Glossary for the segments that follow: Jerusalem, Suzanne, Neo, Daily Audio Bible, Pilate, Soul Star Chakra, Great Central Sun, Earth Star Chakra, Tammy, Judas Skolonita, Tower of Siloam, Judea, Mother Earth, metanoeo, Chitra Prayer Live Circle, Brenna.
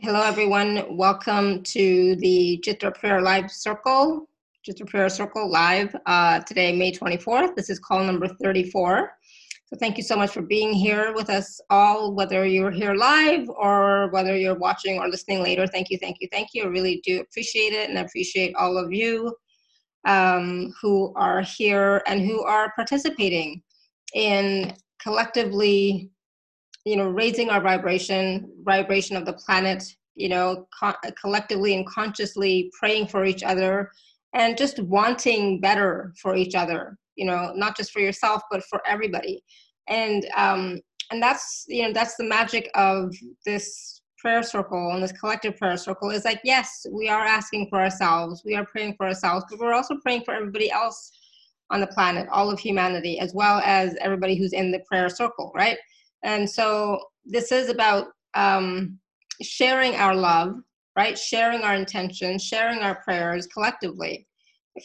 Hello, everyone. Welcome to the Chitra Prayer Live Circle, Chitra Prayer Circle Live today, May 24th. This is call number 34. So thank you so much for being here with us all, whether you're here live or whether you're watching or listening later. Thank you, thank you, thank you. I really do appreciate it, and I appreciate all of you who are here and who are participating in collectively raising our vibration of the planet, collectively and consciously praying for each other and just wanting better for each other, not just for yourself, but for everybody. And that's, that's the magic of this prayer circle and this collective prayer circle is like, yes, we are asking for ourselves, we are praying for ourselves, but we're also praying for everybody else on the planet, all of humanity, as well as everybody who's in the prayer circle, right? And so this is about sharing our love, right? Sharing our intentions, sharing our prayers collectively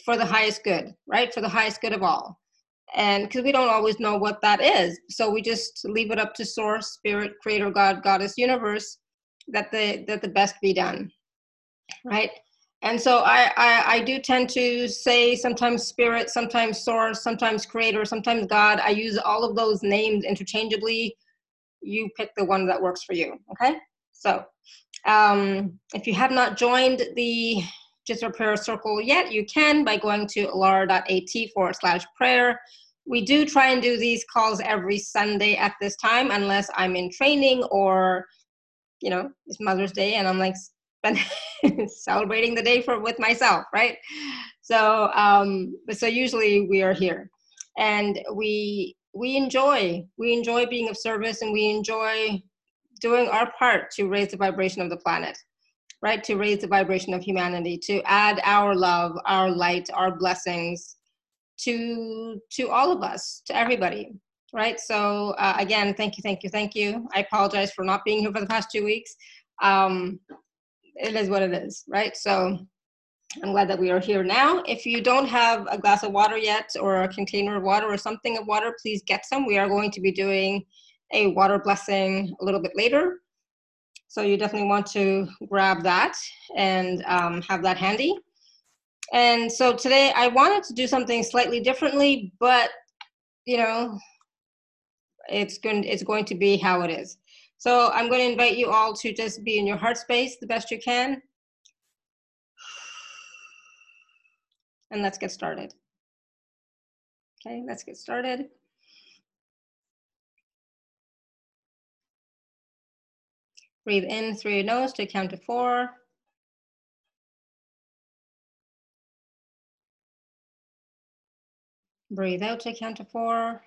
for the highest good, right? For the highest good of all. And because we don't always know what that is. So we just leave it up to source, spirit, creator, God, goddess, universe, that the best be done, right? And so I do tend to say sometimes spirit, sometimes source, sometimes creator, sometimes God. I use all of those names interchangeably. You pick the one that works for you, okay? So if you have not joined the Chitra Prayer Circle yet, you can by going to alara.at/prayer. We do try and do these calls every Sunday at this time, unless I'm in training or, it's Mother's Day and I'm like, celebrating the day with myself, right? So, so usually we are here, and we enjoy being of service, and we enjoy doing our part to raise the vibration of the planet, right? To raise the vibration of humanity, to add our love, our light, our blessings to all of us, to everybody, right? So again, thank you, thank you, thank you. I apologize for not being here for the past 2 weeks. It is what it is, right? So I'm glad that we are here now. If you don't have a glass of water yet or a container of water or something of water, please get some. We are going to be doing a water blessing a little bit later. So you definitely want to grab that and have that handy. And so today I wanted to do something slightly differently, but it's going to be how it is. So I'm going to invite you all to just be in your heart space the best you can. And let's get started. Okay, let's get started. Breathe in through your nose to count to 4. Breathe out to count to 4.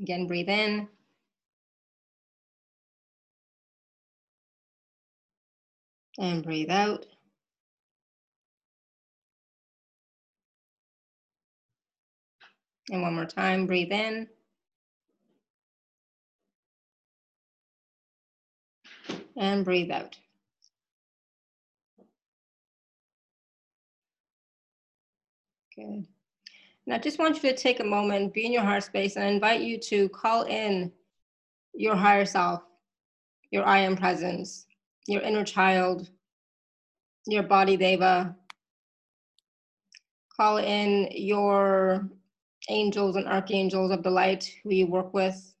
Again, breathe in. And breathe out. And one more time, breathe in. And breathe out. Good. And I just want you to take a moment, be in your heart space, and I invite you to call in your higher self, your I Am Presence, your inner child, your body deva. Call in your angels and archangels of the light who you work with,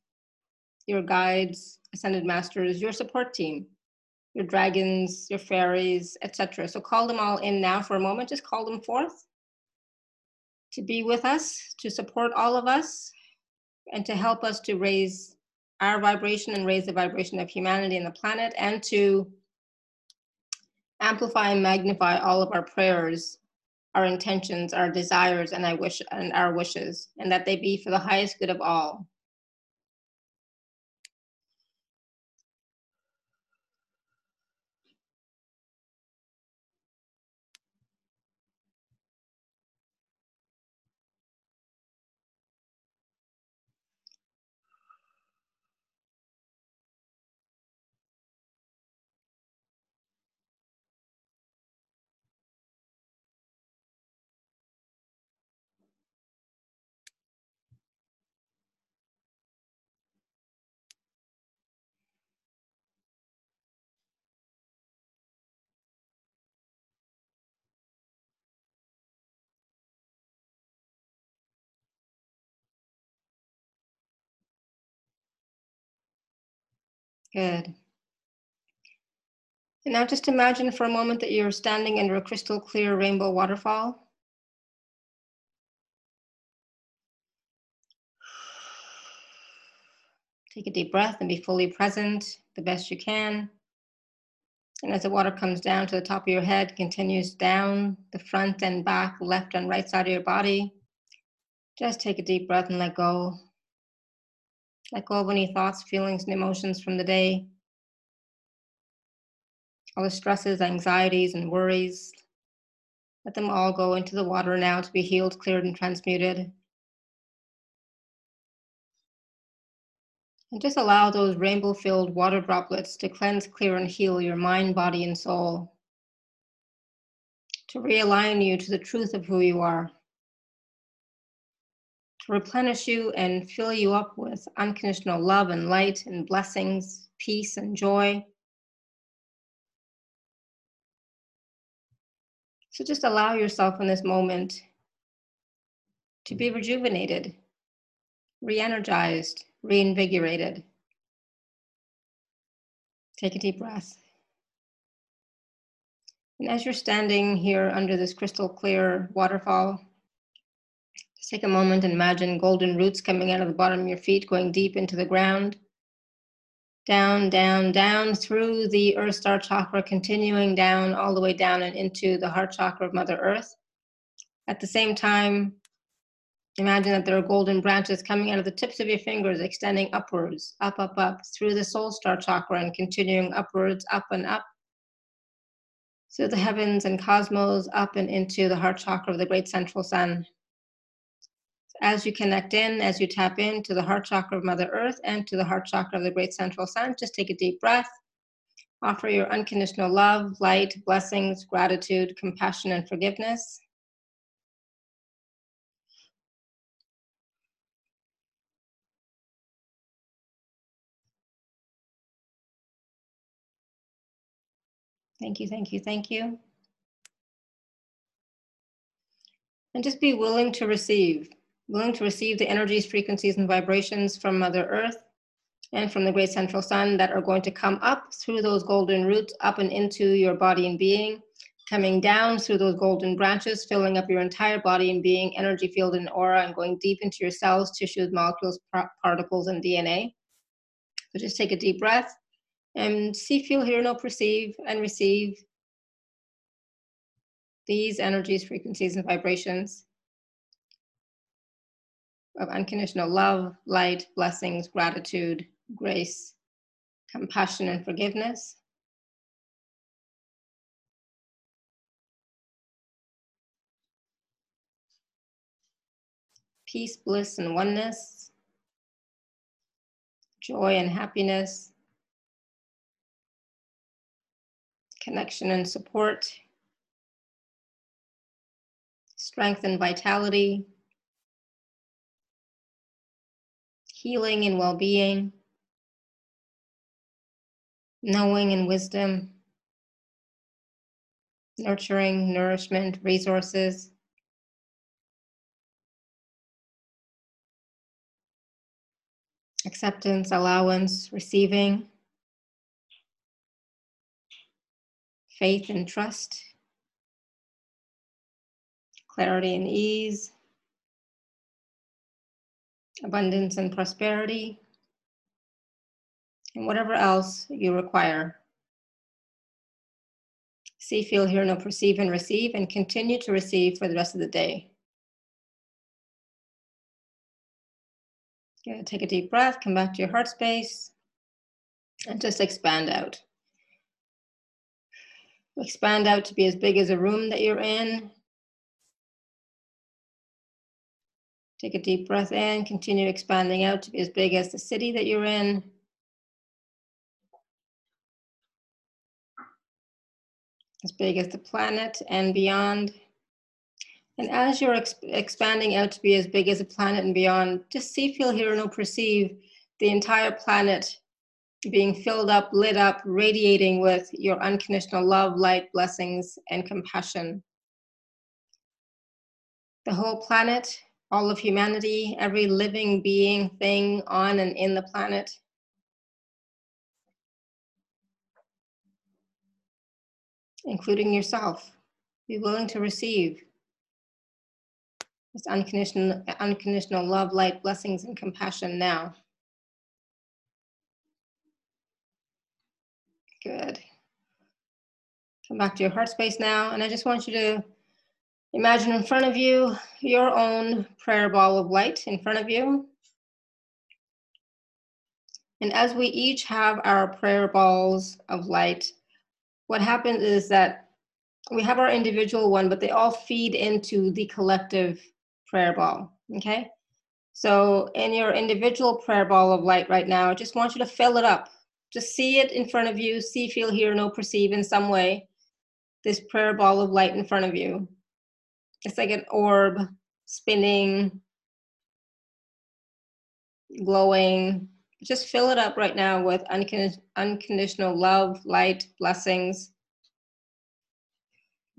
your guides, ascended masters, your support team, your dragons, your fairies, etc. So call them all in now for a moment, just call them forth. To be with us, to support all of us, and to help us to raise our vibration and raise the vibration of humanity and the planet, and to amplify and magnify all of our prayers, our intentions, our desires, and our wishes, and that they be for the highest good of all. Good. And now just imagine for a moment that you're standing under a crystal clear rainbow waterfall. Take a deep breath and be fully present the best you can. And as the water comes down to the top of your head, continues down the front and back, left and right side of your body. Just take a deep breath and let go. Let go of any thoughts, feelings, and emotions from the day. All the stresses, anxieties, and worries. Let them all go into the water now to be healed, cleared, and transmuted. And just allow those rainbow-filled water droplets to cleanse, clear, and heal your mind, body, and soul. To realign you to the truth of who you are. To replenish you and fill you up with unconditional love and light and blessings, peace and joy. So just allow yourself in this moment to be rejuvenated, re-energized, reinvigorated. Take a deep breath. And as you're standing here under this crystal clear waterfall, just take a moment and imagine golden roots coming out of the bottom of your feet, going deep into the ground. Down, down, down through the Earth Star Chakra, continuing down all the way down and into the heart chakra of Mother Earth. At the same time, imagine that there are golden branches coming out of the tips of your fingers, extending upwards, up, up, up, through the Soul Star Chakra and continuing upwards, up and up, through the heavens and cosmos, up and into the heart chakra of the Great Central Sun. As you connect in, as you tap into the heart chakra of Mother Earth and to the heart chakra of the Great Central Sun, just take a deep breath. Offer your unconditional love, light, blessings, gratitude, compassion, and forgiveness. Thank you, thank you, thank you. And just be willing to receive. Willing to receive the energies, frequencies, and vibrations from Mother Earth and from the Great Central Sun that are going to come up through those golden roots, up and into your body and being, coming down through those golden branches, filling up your entire body and being, energy field and aura, and going deep into your cells, tissues, molecules, particles, and DNA. So just take a deep breath and see, feel, hear, know, perceive, and receive these energies, frequencies, and vibrations of unconditional love, light, blessings, gratitude, grace, compassion, and forgiveness. Peace, bliss, and oneness. Joy and happiness. Connection and support. Strength and vitality. Healing and well-being, knowing and wisdom, nurturing, nourishment, resources, acceptance, allowance, receiving, faith and trust, clarity and ease, abundance and prosperity, and whatever else you require. See, feel, hear, know, perceive, and receive, and continue to receive for the rest of the day. Good. Take a deep breath, come back to your heart space, and just expand out. Expand out to be as big as a room that you're in. Take a deep breath in, continue expanding out to be as big as the city that you're in. As big as the planet and beyond. And as you're expanding out to be as big as the planet and beyond, just see, feel, hear, know, perceive the entire planet being filled up, lit up, radiating with your unconditional love, light, blessings, and compassion. The whole planet, all of humanity, every living being, thing on and in the planet. including yourself. Be willing to receive this unconditional love, light, blessings, and compassion now. Good. Come back to your heart space now. And I just want you to imagine in front of you your own prayer ball of light in front of you. And as we each have our prayer balls of light, what happens is that we have our individual one, but they all feed into the collective prayer ball, okay? So in your individual prayer ball of light right now, I just want you to fill it up. Just see it in front of you, see, feel, hear, know, perceive in some way this prayer ball of light in front of you. It's like an orb spinning, glowing. Just fill it up right now with unconditional love, light, blessings,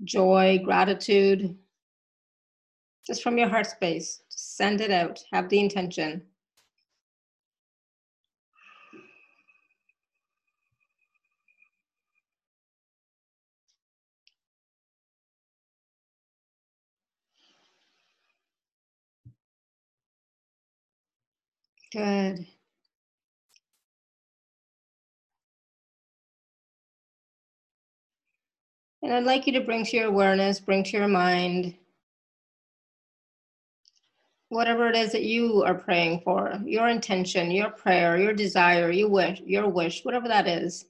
joy, gratitude. Just from your heart space, just send it out, have the intention. Good. And I'd like you to bring to your awareness, bring to your mind, whatever it is that you are praying for, your intention, your prayer, your desire, your wish, whatever that is.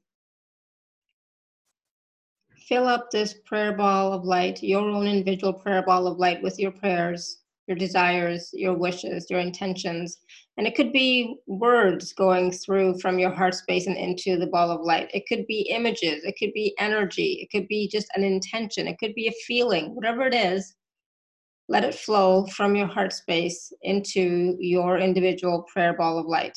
Fill up this prayer ball of light, your own individual prayer ball of light with your prayers, your desires, your wishes, your intentions. And it could be words going through from your heart space and into the ball of light. It could be images. It could be energy. It could be just an intention. It could be a feeling. Whatever it is, let it flow from your heart space into your individual prayer ball of light.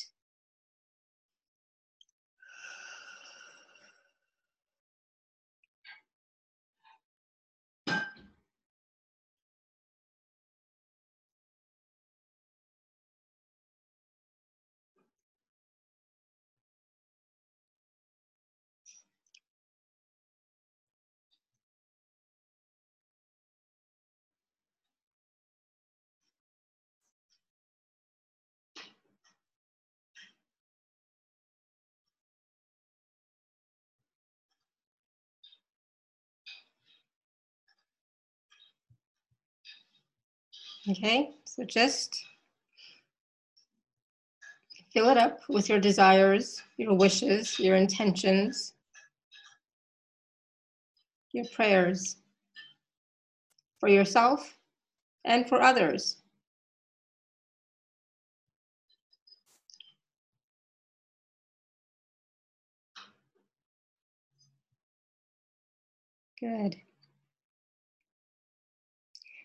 Okay, so just fill it up with your desires, your wishes, your intentions, your prayers for yourself and for others. Good.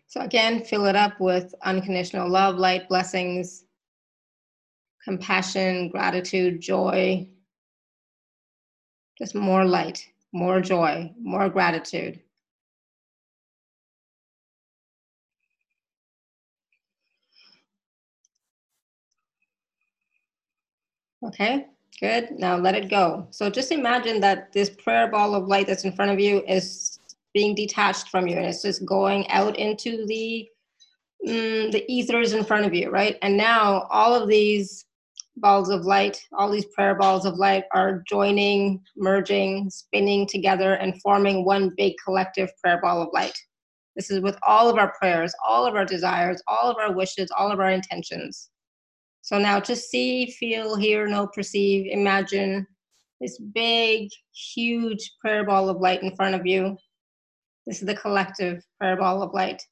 So again, fill it up with unconditional love, light, blessings, compassion, gratitude, joy. Just more light, more joy, more gratitude. Okay, good. Now let it go. So just imagine that this prayer ball of light that's in front of you is being detached from you, and it's just going out into the ethers in front of you, right? And now all of these balls of light, all these prayer balls of light are joining, merging, spinning together and forming one big collective prayer ball of light. This is with all of our prayers, all of our desires, all of our wishes, all of our intentions. So now just see, feel, hear, know, perceive, imagine this big, huge prayer ball of light in front of you. This is the collective prayer ball of light.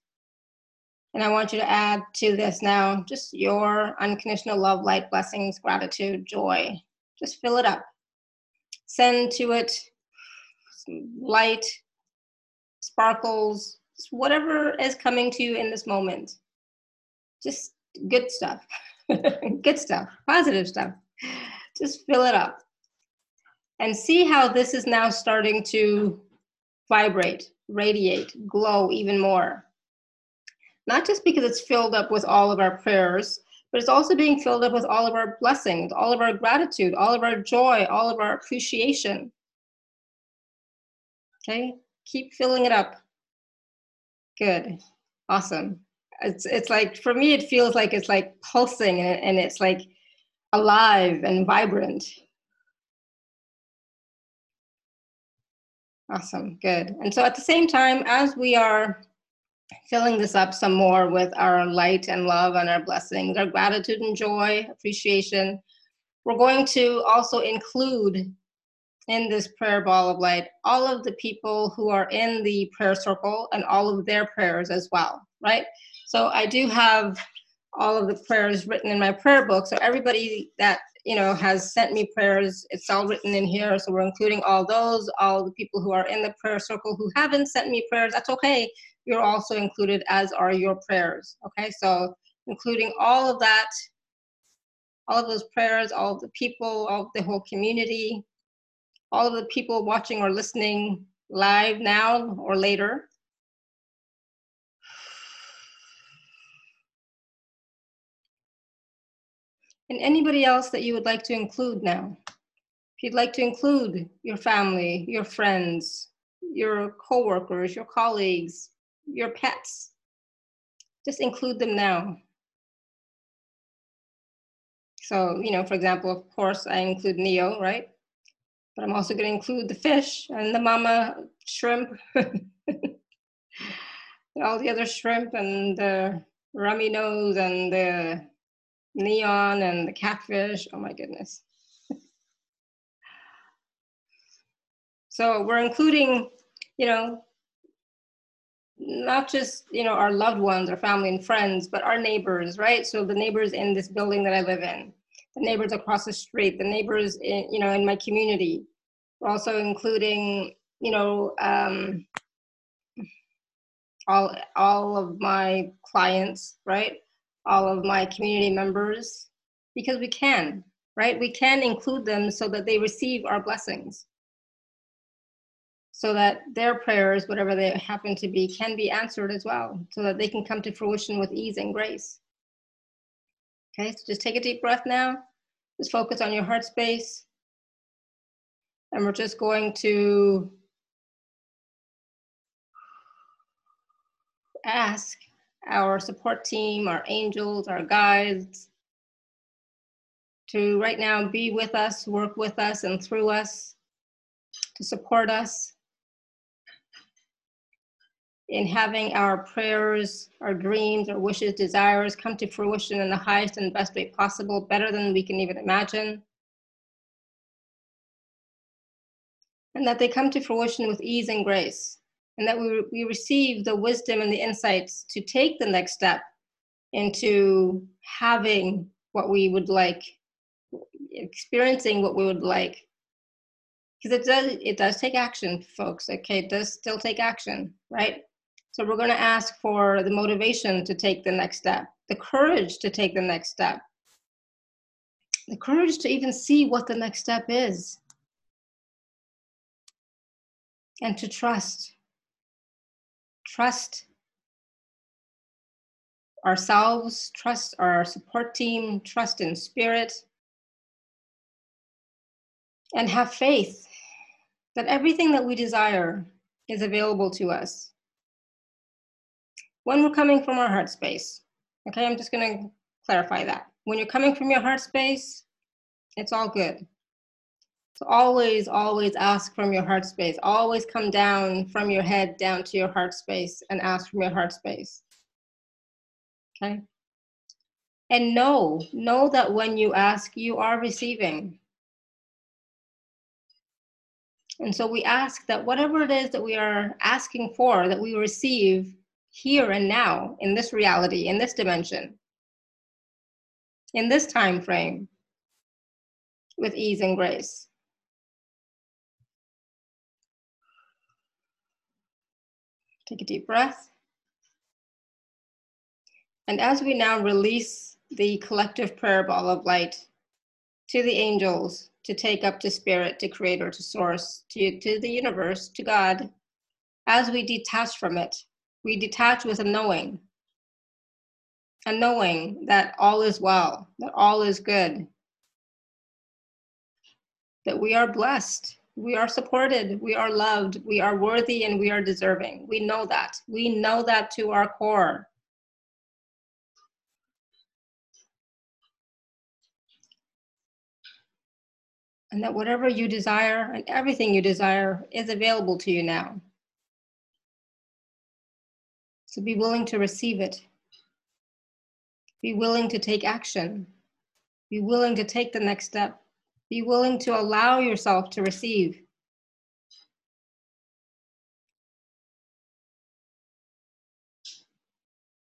And I want you to add to this now, just your unconditional love, light, blessings, gratitude, joy. Just fill it up. Send to it light, sparkles, just whatever is coming to you in this moment. Just good stuff, good stuff, positive stuff. Just fill it up. And see how this is now starting to vibrate, radiate, glow even more. Not just because it's filled up with all of our prayers, but it's also being filled up with all of our blessings, all of our gratitude, all of our joy, all of our appreciation. Okay, Keep filling it up. Good. Awesome. It's like, for me, it feels like it's like pulsing and it's like alive and vibrant. Awesome. Good. And so at the same time, as we are filling this up some more with our light and love and our blessings, our gratitude and joy, appreciation, we're going to also include in this prayer ball of light all of the people who are in the prayer circle and all of their prayers as well, right? So I do have all of the prayers written in my prayer book. So everybody that, you know, has sent me prayers, it's all written in here. So we're including all those, all the people who are in the prayer circle who haven't sent me prayers. That's okay. You're also included, as are your prayers. Okay, so including all of that, all of those prayers, all of the people, all of the whole community, all of the people watching or listening live now or later. And anybody else that you would like to include now. If you'd like to include your family, your friends, your coworkers, your colleagues, your pets, just include them now. So, you know, for example, of course, I include Neo, right? But I'm also going to include the fish and the mama shrimp, all the other shrimp and the rummy nose and the neon and the catfish. Oh my goodness. So we're including, you know, not just, you know, our loved ones, our family and friends, but our neighbors, right? So the neighbors in this building that I live in, the neighbors across the street, the neighbors in, you know, in my community. We're also including, you know, all of my clients, right? All of my community members, because we can, right? We can include them so that they receive our blessings, so that their prayers, whatever they happen to be, can be answered as well, so that they can come to fruition with ease and grace. Okay, so just take a deep breath now. Just focus on your heart space. And we're just going to ask our support team, our angels, our guides, to right now be with us, work with us and through us, to support us in having our prayers, our dreams, our wishes, desires come to fruition in the highest and best way possible, better than we can even imagine. And that they come to fruition with ease and grace. And that we receive the wisdom and the insights to take the next step into having what we would like, experiencing what we would like. Because it does take action, folks, okay? It does still take action, right? So we're gonna ask for the motivation to take the next step, the courage to take the next step, the courage to even see what the next step is, and to trust. Trust ourselves, trust our support team, trust in spirit, and have faith that everything that we desire is available to us when we're coming from our heart space. Okay, I'm just gonna clarify that. When you're coming from your heart space, it's all good. So always, always ask from your heart space. Always come down from your head down to your heart space and ask from your heart space, okay? And know that when you ask, you are receiving. And so we ask that whatever it is that we are asking for, that we receive here and now, in this reality, in this dimension, in this time frame, with ease and grace. Take a deep breath. And as we now release the collective prayer ball of light to the angels, to take up to spirit, to creator, to source, to the universe, to God, as we detach from it, we detach with a knowing that all is well, that all is good, that we are blessed, We are supported, we are loved, we are worthy, and we are deserving. We know that. We know that to our core. And that whatever you desire and everything you desire is available to you now. So be willing to receive it. Be willing to take action. Be willing to take the next step. Be willing to allow yourself to receive.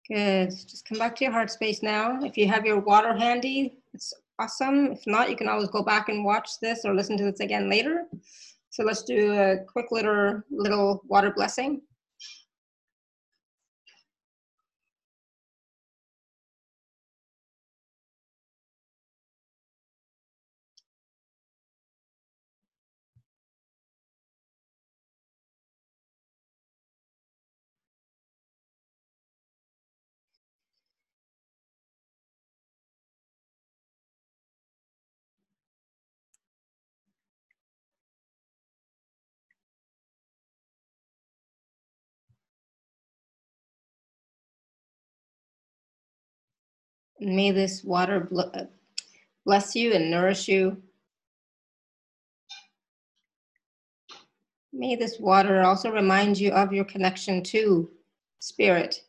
Good. Just come back to your heart space now. If you have your water handy, it's awesome. If not, you can always go back and watch this or listen to this again later. So let's do a quick little water blessing. May this water bless you and nourish you. May this water also remind you of your connection to spirit,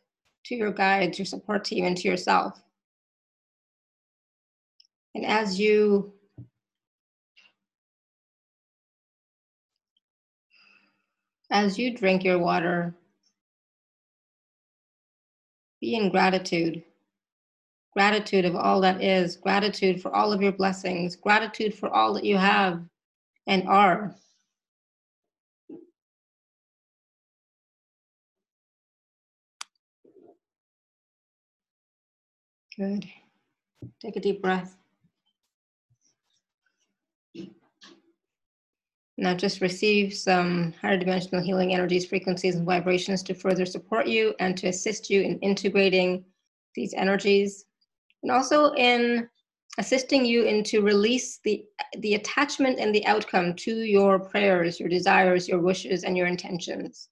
to your guides, your support team, and to yourself. And as you drink your water, be in gratitude. Gratitude of all that is, gratitude for all of your blessings, gratitude for all that you have and are. Good. Take a deep breath. Now just receive some higher dimensional healing energies, frequencies, and vibrations to further support you and to assist you in integrating these energies. And also in assisting you into release the attachment and the outcome to your prayers, your desires, your wishes, and your intentions.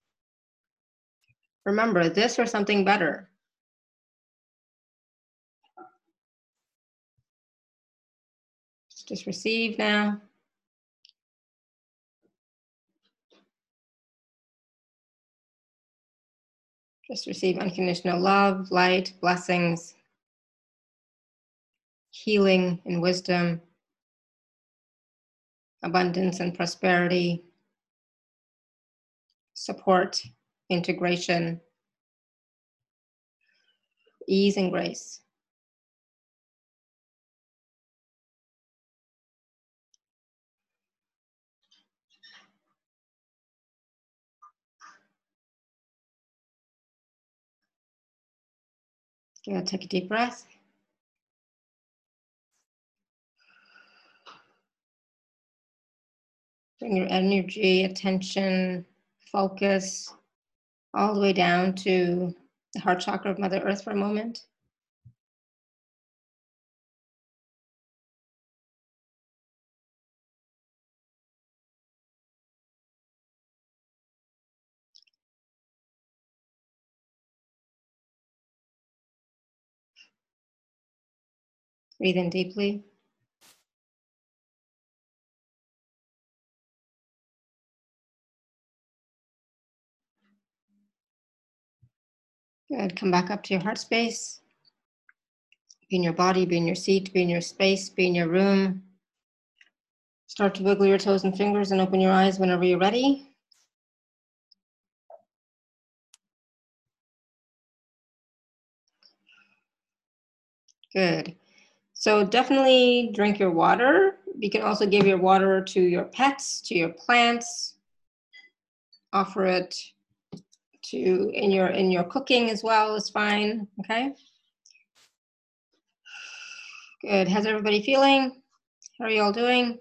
Remember, this or something better. Just receive now. Just receive unconditional love, light, blessings, healing and wisdom, abundance and prosperity, support, integration, ease and grace. Good, take a deep breath. Bring your energy, attention, focus all the way down to the heart chakra of Mother Earth for a moment. Breathe in deeply. Good, come back up to your heart space. Be in your body, be in your seat, be in your space, be in your room. Start to wiggle your toes and fingers and open your eyes whenever you're ready. Good. So definitely drink your water. You can also give your water to your pets, to your plants. Offer it in your cooking as well is fine. Okay. Good. How's everybody feeling? How are you all doing?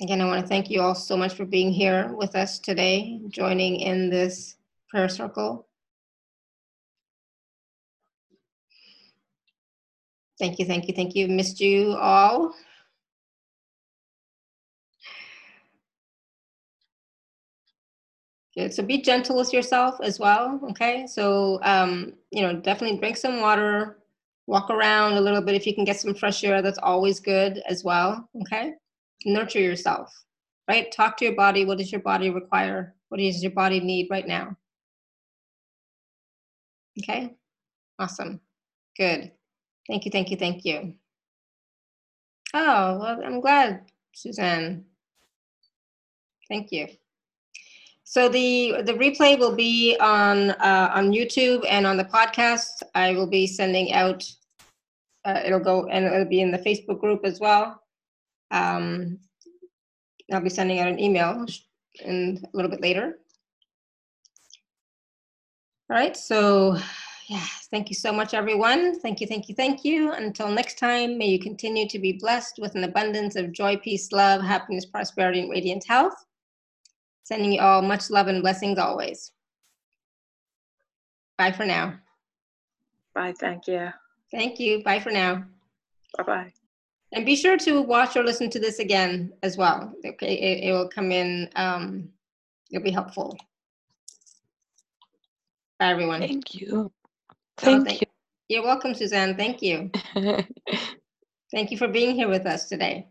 Again, I want to thank you all so much for being here with us today, joining in this prayer circle. Thank you, thank you, thank you. Missed you all. Good, so be gentle with yourself as well, okay? So, you know, definitely drink some water, walk around a little bit. If you can get some fresh air, that's always good as well, okay? Nurture yourself, right? Talk to your body. What does your body require? What does your body need right now? Okay, awesome, good. Thank you, thank you, thank you. Oh, well, I'm glad, Suzanne. Thank you. So the replay will be on YouTube and on the podcast. I will be sending out, it'll go, and it'll be in the Facebook group as well. I'll be sending out an email and a little bit later. All right, so yeah, thank you so much, everyone. Thank you, thank you, thank you. Until next time, may you continue to be blessed with an abundance of joy, peace, love, happiness, prosperity, and radiant health. Sending you all much love and blessings always. Bye for now. Bye, thank you. Thank you, bye for now. Bye-bye. And be sure to watch or listen to this again as well. Okay, it will come in, it'll be helpful. Bye, everyone. Thank you. Thank you. You're welcome, Suzanne. Thank you. Thank you for being here with us today.